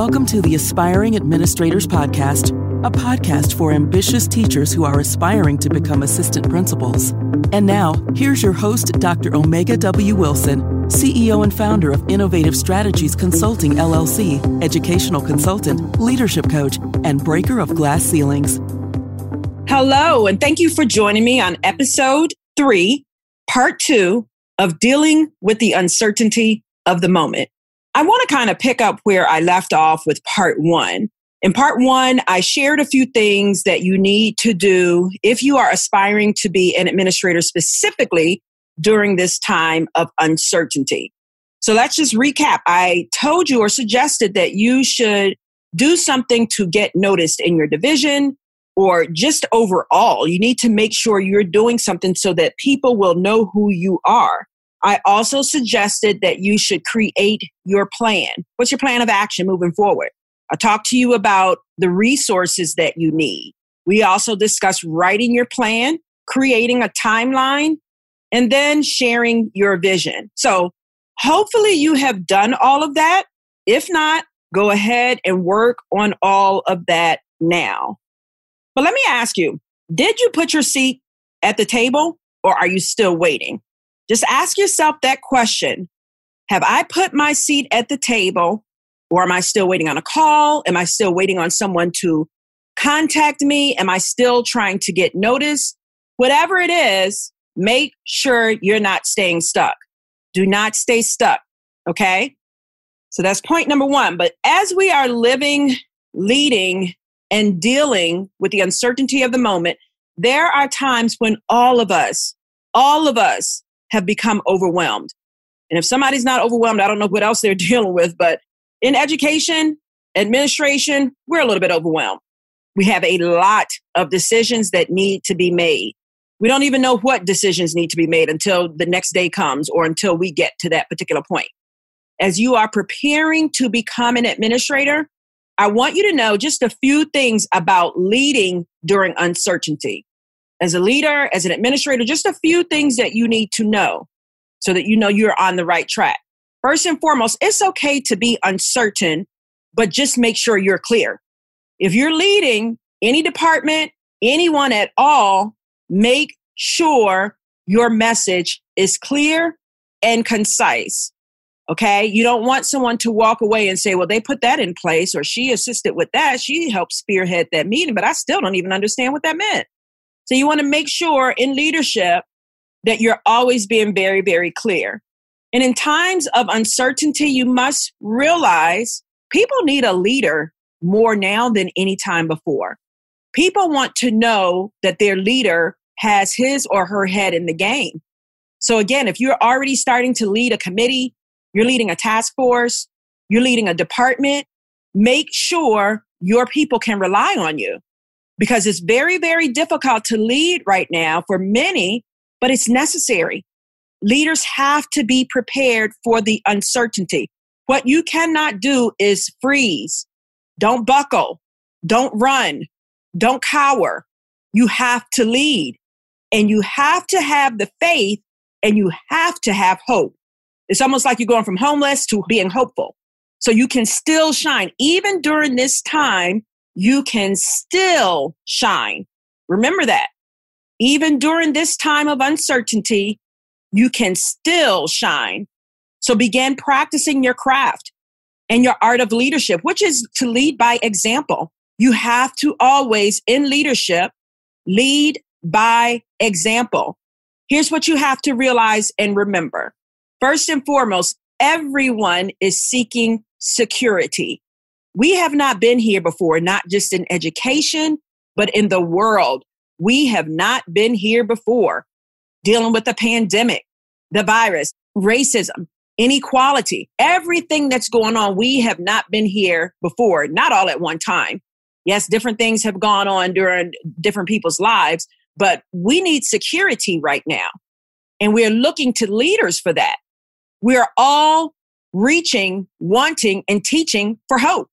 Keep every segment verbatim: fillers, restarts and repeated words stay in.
Welcome to the Aspiring Administrators Podcast, a podcast for ambitious teachers who are aspiring to become assistant principals. And now, here's your host, Doctor Omega W. Wilson, C E O and founder of Innovative Strategies Consulting L L C, educational consultant, leadership coach, and breaker of glass ceilings. Hello, and thank you for joining me on episode three, part two of Dealing with the Uncertainty of the Moment. I want to kind of pick up where I left off with part one. In part one, I shared a few things that you need to do if you are aspiring to be an administrator specifically during this time of uncertainty. So let's just recap. I told you or suggested that you should do something to get noticed in your division or just overall. You need to make sure you're doing something so that people will know who you are. I also suggested that you should create your plan. What's your plan of action moving forward? I talked to you about the resources that you need. We also discussed writing your plan, creating a timeline, and then sharing your vision. So hopefully you have done all of that. If not, go ahead and work on all of that now. But let me ask you, did you put your seat at the table or are you still waiting? Just ask yourself that question. Have I put my seat at the table or am I still waiting on a call? Am I still waiting on someone to contact me? Am I still trying to get noticed? Whatever it is, make sure you're not staying stuck. Do not stay stuck, okay? So that's point number one. But as we are living, leading, and dealing with the uncertainty of the moment, there are times when all of us, all of us, have become overwhelmed. And if somebody's not overwhelmed, I don't know what else they're dealing with, but in education, administration, we're a little bit overwhelmed. We have a lot of decisions that need to be made. We don't even know what decisions need to be made until the next day comes or until we get to that particular point. As you are preparing to become an administrator, I want you to know just a few things about leading during uncertainty. As a leader, as an administrator, just a few things that you need to know so that you know you're on the right track. First and foremost, it's okay to be uncertain, but just make sure you're clear. If you're leading any department, anyone at all, make sure your message is clear and concise, okay? You don't want someone to walk away and say, well, they put that in place or she assisted with that. She helped spearhead that meeting, but I still don't even understand what that meant. So you want to make sure in leadership that you're always being very, very clear. And in times of uncertainty, you must realize people need a leader more now than any time before. People want to know that their leader has his or her head in the game. So again, if you're already starting to lead a committee, you're leading a task force, you're leading a department, make sure your people can rely on you. Because it's very, very difficult to lead right now for many, but it's necessary. Leaders have to be prepared for the uncertainty. What you cannot do is freeze. Don't buckle. Don't run. Don't cower. You have to lead. And you have to have the faith and you have to have hope. It's almost like you're going from homeless to being hopeful. So you can still shine. Even during this time, you can still shine. Remember that. Even during this time of uncertainty, you can still shine. So begin practicing your craft and your art of leadership, which is to lead by example. You have to always, in leadership, lead by example. Here's what you have to realize and remember. First and foremost, everyone is seeking security. We have not been here before, not just in education, but in the world. We have not been here before. Dealing with the pandemic, the virus, racism, inequality, everything that's going on, we have not been here before, not all at one time. Yes, different things have gone on during different people's lives, but we need security right now. And we're looking to leaders for that. We're all reaching, wanting, and teaching for hope.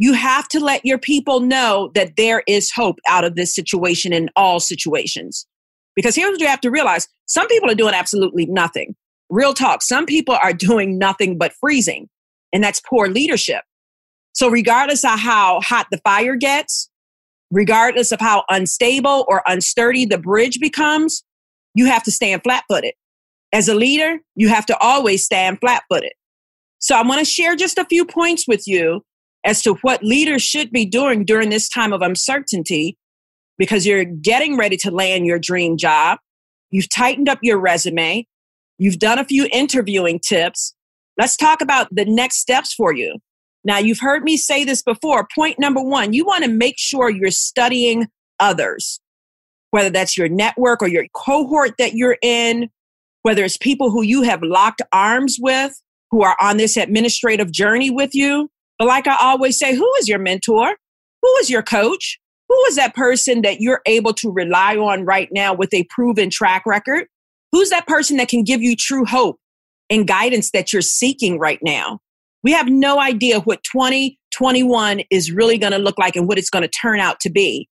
You have to let your people know that there is hope out of this situation in all situations. Because here's what you have to realize. Some people are doing absolutely nothing. Real talk. Some people are doing nothing but freezing. And that's poor leadership. So regardless of how hot the fire gets, regardless of how unstable or unsturdy the bridge becomes, you have to stand flat-footed. As a leader, you have to always stand flat-footed. So I want to share just a few points with you as to what leaders should be doing during this time of uncertainty, because you're getting ready to land your dream job. You've tightened up your resume. You've done a few interviewing tips. Let's talk about the next steps for you. Now, you've heard me say this before. Point number one, you want to make sure you're studying others, whether that's your network or your cohort that you're in, whether it's people who you have locked arms with, who are on this administrative journey with you. But like I always say, who is your mentor? Who is your coach? Who is that person that you're able to rely on right now with a proven track record? Who's that person that can give you true hope and guidance that you're seeking right now? We have no idea what twenty twenty-one is really going to look like and what it's going to turn out to be.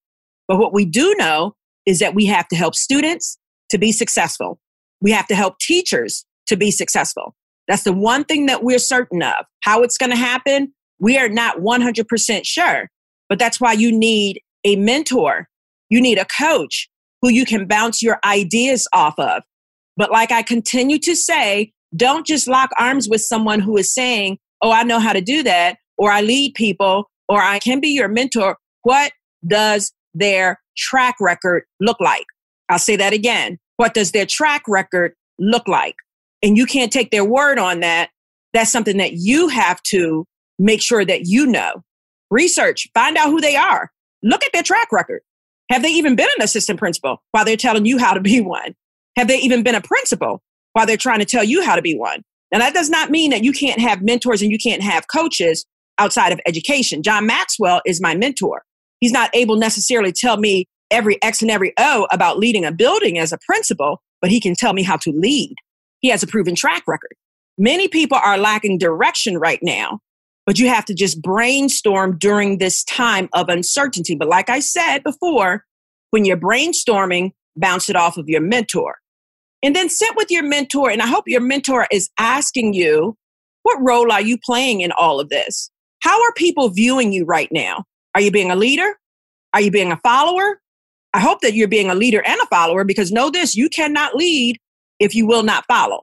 But what we do know is that we have to help students to be successful. We have to help teachers to be successful. That's the one thing that we're certain of. How it's going to happen, we are not one hundred percent sure. But that's why you need a mentor. You need a coach who you can bounce your ideas off of. But like I continue to say, don't just lock arms with someone who is saying, oh, I know how to do that, or I lead people, or I can be your mentor. What does their track record look like? I'll say that again. What does their track record look like? And you can't take their word on that. That's something that you have to make sure that you know. Research, find out who they are. Look at their track record. Have they even been an assistant principal while they're telling you how to be one? Have they even been a principal while they're trying to tell you how to be one? Now, that does not mean that you can't have mentors and you can't have coaches outside of education. John Maxwell is my mentor. He's not able necessarily to tell me every X and every O about leading a building as a principal, but he can tell me how to lead. He has a proven track record. Many people are lacking direction right now, but you have to just brainstorm during this time of uncertainty. But like I said before, when you're brainstorming, bounce it off of your mentor. And then sit with your mentor, and I hope your mentor is asking you, what role are you playing in all of this? How are people viewing you right now? Are you being a leader? Are you being a follower? I hope that you're being a leader and a follower, because know this, you cannot lead if you will not follow.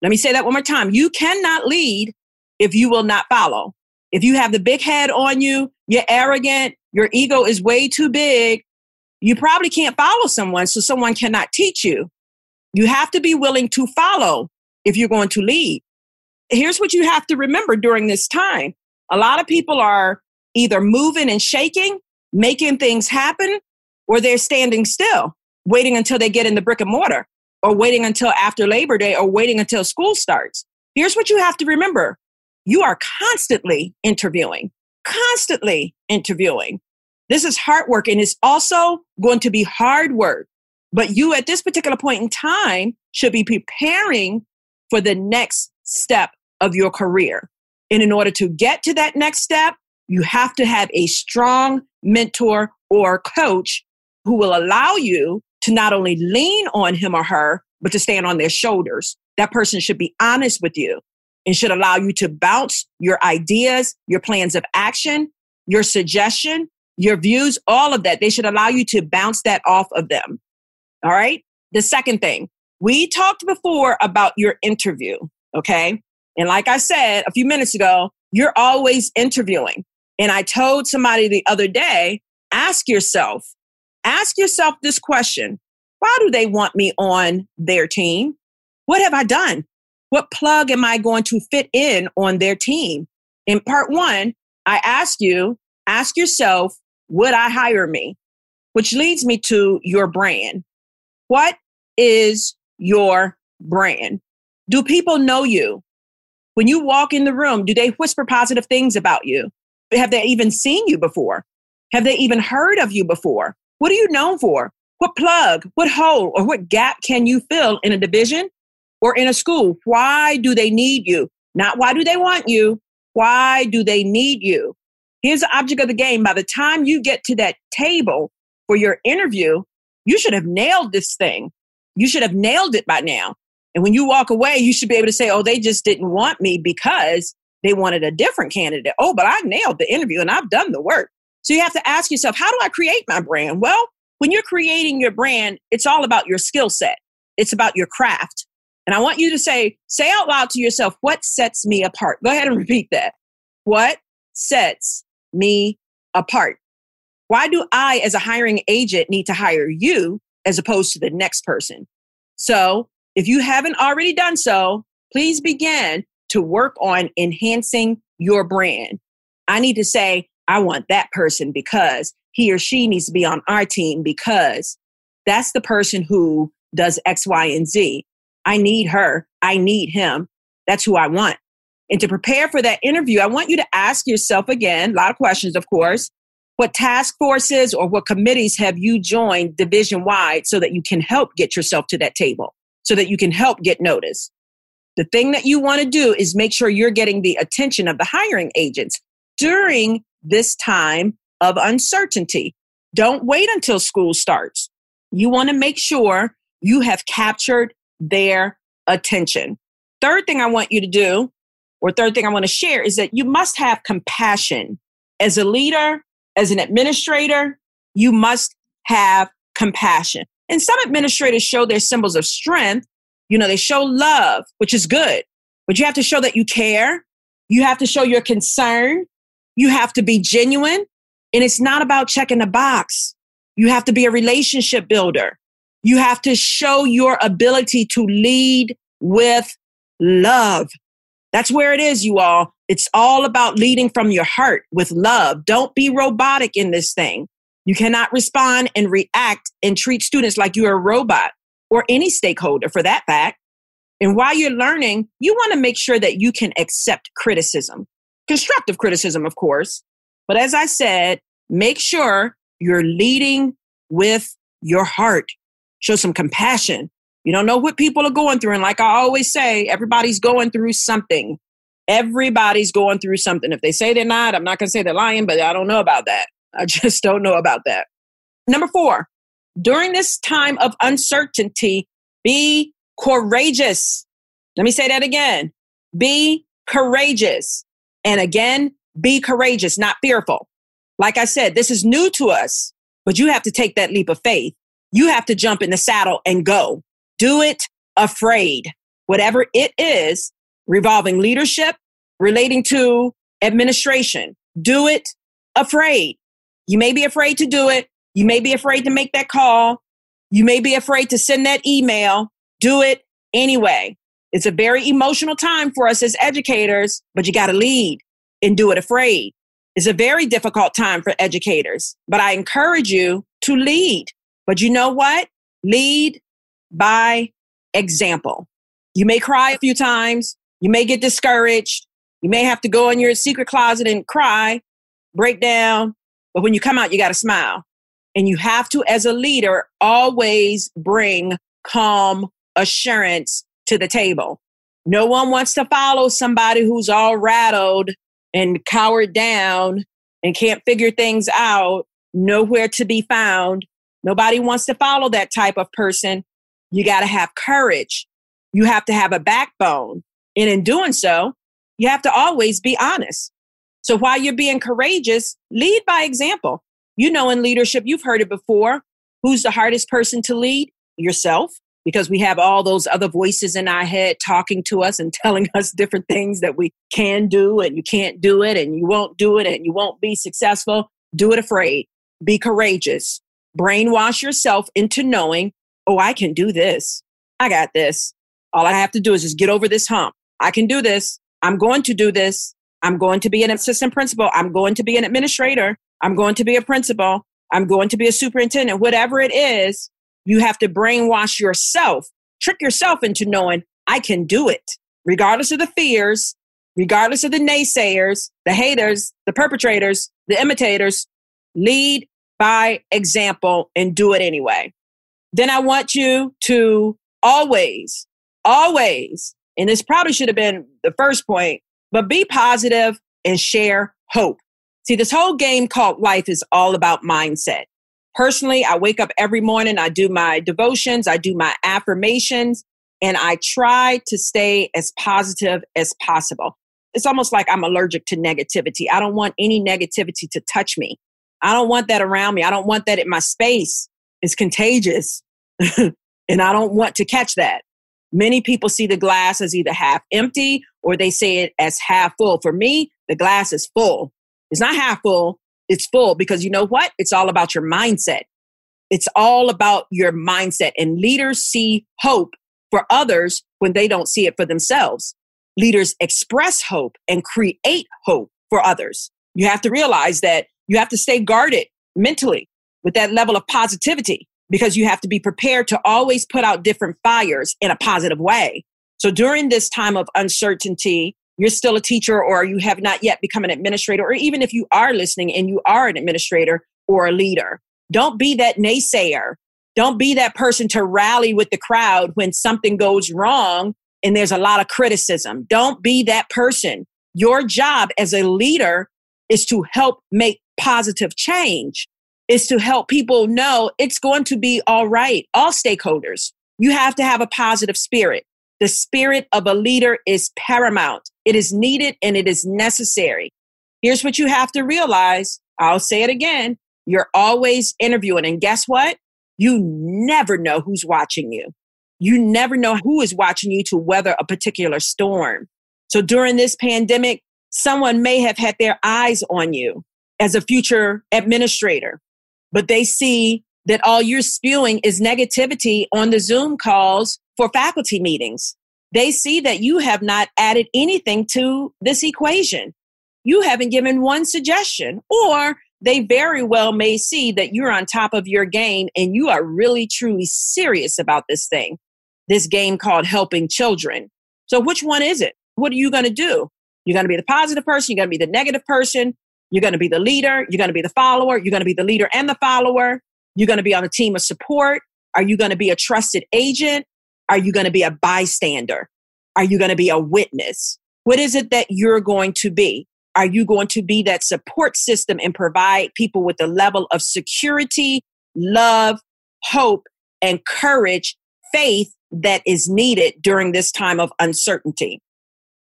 Let me say that one more time. You cannot lead if you will not follow. If you have the big head on you, you're arrogant, your ego is way too big, you probably can't follow someone, so someone cannot teach you. You have to be willing to follow if you're going to lead. Here's what you have to remember during this time. A lot of people are either moving and shaking, making things happen, or they're standing still, waiting until they get in the brick and mortar, or waiting until after Labor Day, or waiting until school starts. Here's what you have to remember. You are constantly interviewing, constantly interviewing. This is hard work, and it's also going to be hard work. But you at this particular point in time should be preparing for the next step of your career. And in order to get to that next step, you have to have a strong mentor or coach who will allow you to not only lean on him or her, but to stand on their shoulders. That person should be honest with you and should allow you to bounce your ideas, your plans of action, your suggestion, your views, all of that. They should allow you to bounce that off of them. All right. The second thing, we talked before about your interview. Okay. And like I said a few minutes ago, you're always interviewing. And I told somebody the other day, ask yourself, ask yourself this question. Why do they want me on their team? What have I done? What plug am I going to fit in on their team? In part one, I asked you, ask yourself, would I hire me? Which leads me to your brand. What is your brand? Do people know you? When you walk in the room, do they whisper positive things about you? Have they even seen you before? Have they even heard of you before? What are you known for? What plug, what hole, or what gap can you fill in a division or in a school? Why do they need you? Not why do they want you? Why do they need you? Here's the object of the game. By the time you get to that table for your interview, you should have nailed this thing. You should have nailed it by now. And when you walk away, you should be able to say, oh, they just didn't want me because They wanted a different candidate. Oh, but I nailed the interview and I've done the work. So you have to ask yourself, how do I create my brand? Well, when you're creating your brand, it's all about your skill set. It's about your craft. And I want you to say, say out loud to yourself, what sets me apart? Go ahead and repeat that. What sets me apart? Why do I, as a hiring agent, need to hire you as opposed to the next person? So if you haven't already done so, please begin to work on enhancing your brand. I need to say, I want that person because he or she needs to be on our team because that's the person who does X, Y, and Z. I need her. I need him. That's who I want. And to prepare for that interview, I want you to ask yourself again, a lot of questions, of course, what task forces or what committees have you joined division-wide so that you can help get yourself to that table, so that you can help get noticed? The thing that you want to do is make sure you're getting the attention of the hiring agents during this time of uncertainty. Don't wait until school starts. You want to make sure you have captured their attention. Third thing I want you to do, or third thing I want to share, is that you must have compassion. As a leader, as an administrator, you must have compassion. And some administrators show their symbols of strength. You know, they show love, which is good, but you have to show that you care. You have to show your concern. You have to be genuine. And it's not about checking a box. You have to be a relationship builder. You have to show your ability to lead with love. That's where it is, you all. It's all about leading from your heart with love. Don't be robotic in this thing. You cannot respond and react and treat students like you're a robot or any stakeholder for that fact. And while you're learning, you want to make sure that you can accept criticism, constructive criticism, of course. But as I said, make sure you're leading with your heart. Show some compassion. You don't know what people are going through. And like I always say, everybody's going through something. Everybody's going through something. If they say they're not, I'm not going to say they're lying, but I don't know about that. I just don't know about that. Number four, during this time of uncertainty, be courageous. Let me say that again. Be courageous. And again, be courageous, not fearful. Like I said, this is new to us, but you have to take that leap of faith. You have to jump in the saddle and go. Do it afraid. Whatever it is, revolving leadership, relating to administration, do it afraid. You may be afraid to do it. You may be afraid to make that call. You may be afraid to send that email. Do it anyway. It's a very emotional time for us as educators, but you got to lead and do it afraid. It's a very difficult time for educators, but I encourage you to lead. But you know what? Lead by example. You may cry a few times. You may get discouraged. You may have to go in your secret closet and cry, break down. But when you come out, you got to smile. And you have to, as a leader, always bring calm assurance to the table. No one wants to follow somebody who's all rattled and cowered down and can't figure things out, nowhere to be found. Nobody wants to follow that type of person. You got to have courage. You have to have a backbone. And in doing so, you have to always be honest. So while you're being courageous, lead by example. You know, in leadership, you've heard it before. Who's the hardest person to lead? Yourself, because we have all those other voices in our head talking to us and telling us different things that we can do and you can't do it and you won't do it and you won't be successful. Do it afraid. Be courageous. Brainwash yourself into knowing, oh, I can do this. I got this. All I have to do is just get over this hump. I can do this. I'm going to do this. I'm going to be an assistant principal. I'm going to be an administrator. I'm going to be a principal. I'm going to be a superintendent. Whatever it is, you have to brainwash yourself, trick yourself into knowing I can do it, regardless of the fears, regardless of the naysayers, the haters, the perpetrators, the imitators. Lead by example and do it anyway. Then I want you to always, always, and this probably should have been the first point, but be positive and share hope. See, this whole game called life is all about mindset. Personally, I wake up every morning, I do my devotions, I do my affirmations, and I try to stay as positive as possible. it's almost like I'm allergic to negativity. I don't want any negativity to touch me. I don't want that around me. I don't want that in my space. It's contagious. And I don't want to catch that. Many people see the glass as either half empty or they see it as half full. For me, the glass is full. It's not half full. It's full because you know what? It's all about your mindset. It's all about your mindset. And leaders see hope for others when they don't see it for themselves. Leaders express hope and create hope for others. You have to realize that you have to stay guarded mentally with that level of positivity because you have to be prepared to always put out different fires in a positive way. So during this time of uncertainty, you're still a teacher or you have not yet become an administrator, or even if you are listening and you are an administrator or a leader, don't be that naysayer. Don't be that person to rally with the crowd when something goes wrong and there's a lot of criticism. Don't be that person. Your job as a leader is to help make positive change, is to help people know it's going to be all right. All stakeholders, you have to have a positive spirit. The spirit of a leader is paramount. It is needed and it is necessary. Here's what you have to realize. I'll say it again. You're always interviewing. And guess what? You never know who's watching you. You never know who is watching you to weather a particular storm. So during this pandemic, someone may have had their eyes on you as a future administrator, but they see that all you're spewing is negativity on the Zoom calls for faculty meetings. They see that you have not added anything to this equation. You haven't given one suggestion, or they very well may see that you're on top of your game and you are really, truly serious about this thing, this game called helping children. So which one is it? What are you going to do? You're going to be the positive person. You're going to be the negative person. You're going to be the leader. You're going to be the follower. You're going to be the leader and the follower. You're going to be on a team of support. Are you going to be a trusted agent? Are you going to be a bystander? Are you going to be a witness? What is it that you're going to be? Are you going to be that support system and provide people with a level of security, love, hope, and courage, faith that is needed during this time of uncertainty?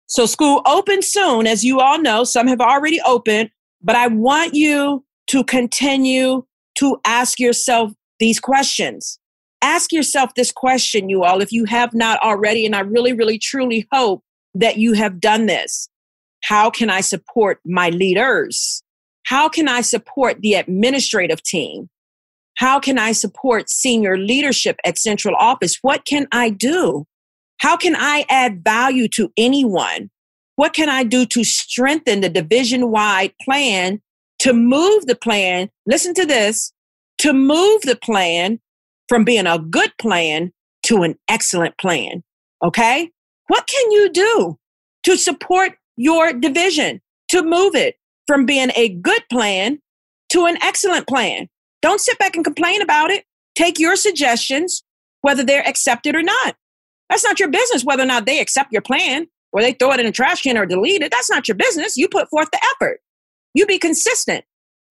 So school opens soon, as you all know. Some have already opened, but I want you to continue to ask yourself these questions. Ask yourself this question, you all, if you have not already, and I really, really, truly hope that you have done this. How can I support my leaders? How can I support the administrative team? How can I support senior leadership at central office? What can I do? How can I add value to anyone? What can I do to strengthen the division-wide plan, to move the plan, listen to this, to move the plan from being a good plan to an excellent plan, okay? What can you do to support your division, to move it from being a good plan to an excellent plan? Don't sit back and complain about it. Take your suggestions, whether they're accepted or not. That's not your business, whether or not they accept your plan or they throw it in a trash can or delete it. That's not your business. You put forth the effort. You be consistent.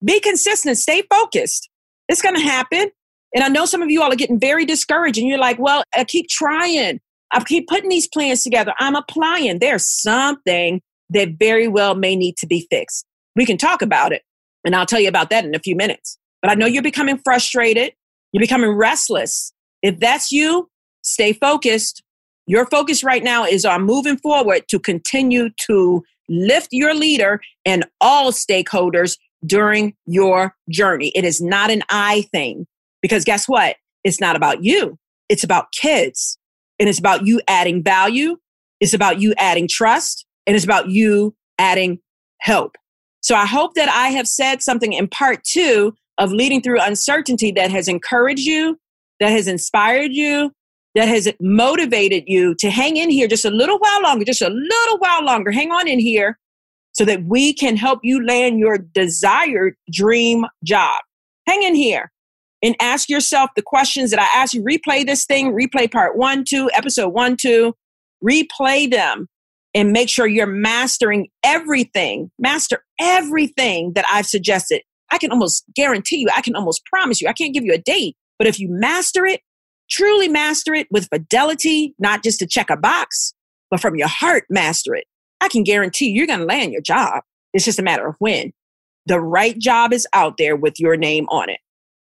Be consistent. Stay focused. It's going to happen. And I know some of you all are getting very discouraged and you're like, well, I keep trying. I keep putting these plans together. I'm applying. There's something that very well may need to be fixed. We can talk about it, and I'll tell you about that in a few minutes. But I know you're becoming frustrated. You're becoming restless. If that's you, stay focused. Your focus right now is on moving forward to continue to lift your leader and all stakeholders during your journey. It is not an I thing, because guess what? It's not about you. It's about kids, and it's about you adding value. It's about you adding trust. And it's about you adding help. So I hope that I have said something in part two of Leading Through Uncertainty that has encouraged you, that has inspired you, that has motivated you to hang in here just a little while longer, just a little while longer. Hang on in here so that we can help you land your desired dream job. Hang in here and ask yourself the questions that I asked you. Replay this thing, replay part one, two, episode one, two, replay them. And make sure you're mastering everything, master everything that I've suggested. I can almost guarantee you, I can almost promise you, I can't give you a date, but if you master it, truly master it with fidelity, not just to check a box, but from your heart, master it. I can guarantee you're going to land your job. It's just a matter of when. The right job is out there with your name on it.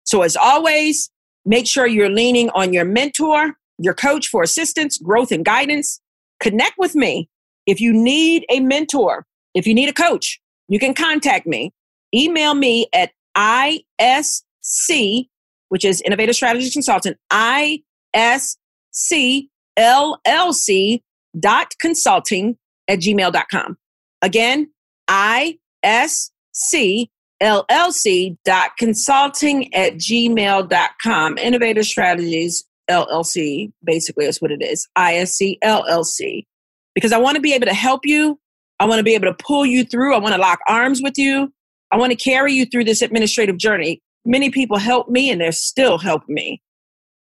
So as always, make sure you're leaning on your mentor, your coach for assistance, growth, and guidance. Connect with me. If you need a mentor, if you need a coach, you can contact me. Email me at I S C, which is Innovative Strategies Consulting, I S C L L C dot consulting at gmail dot com. Again, I S C L L C dot consulting at gmail dot com. Innovative Strategies L L C, basically, is what it is. I S C L L C. Because I want to be able to help you. I want to be able to pull you through. I want to lock arms with you. I want to carry you through this administrative journey. Many people help me and they're still helping me.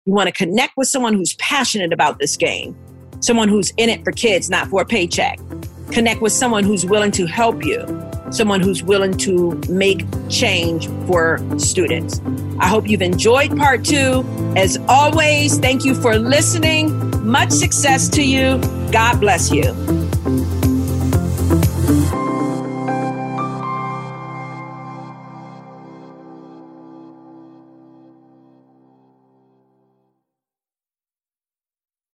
You want to connect with someone who's passionate about this game, someone who's in it for kids, not for a paycheck. Connect with someone who's willing to help you, someone who's willing to make change for students. I hope you've enjoyed part two. As always, thank you for listening. Much success to you. God bless you.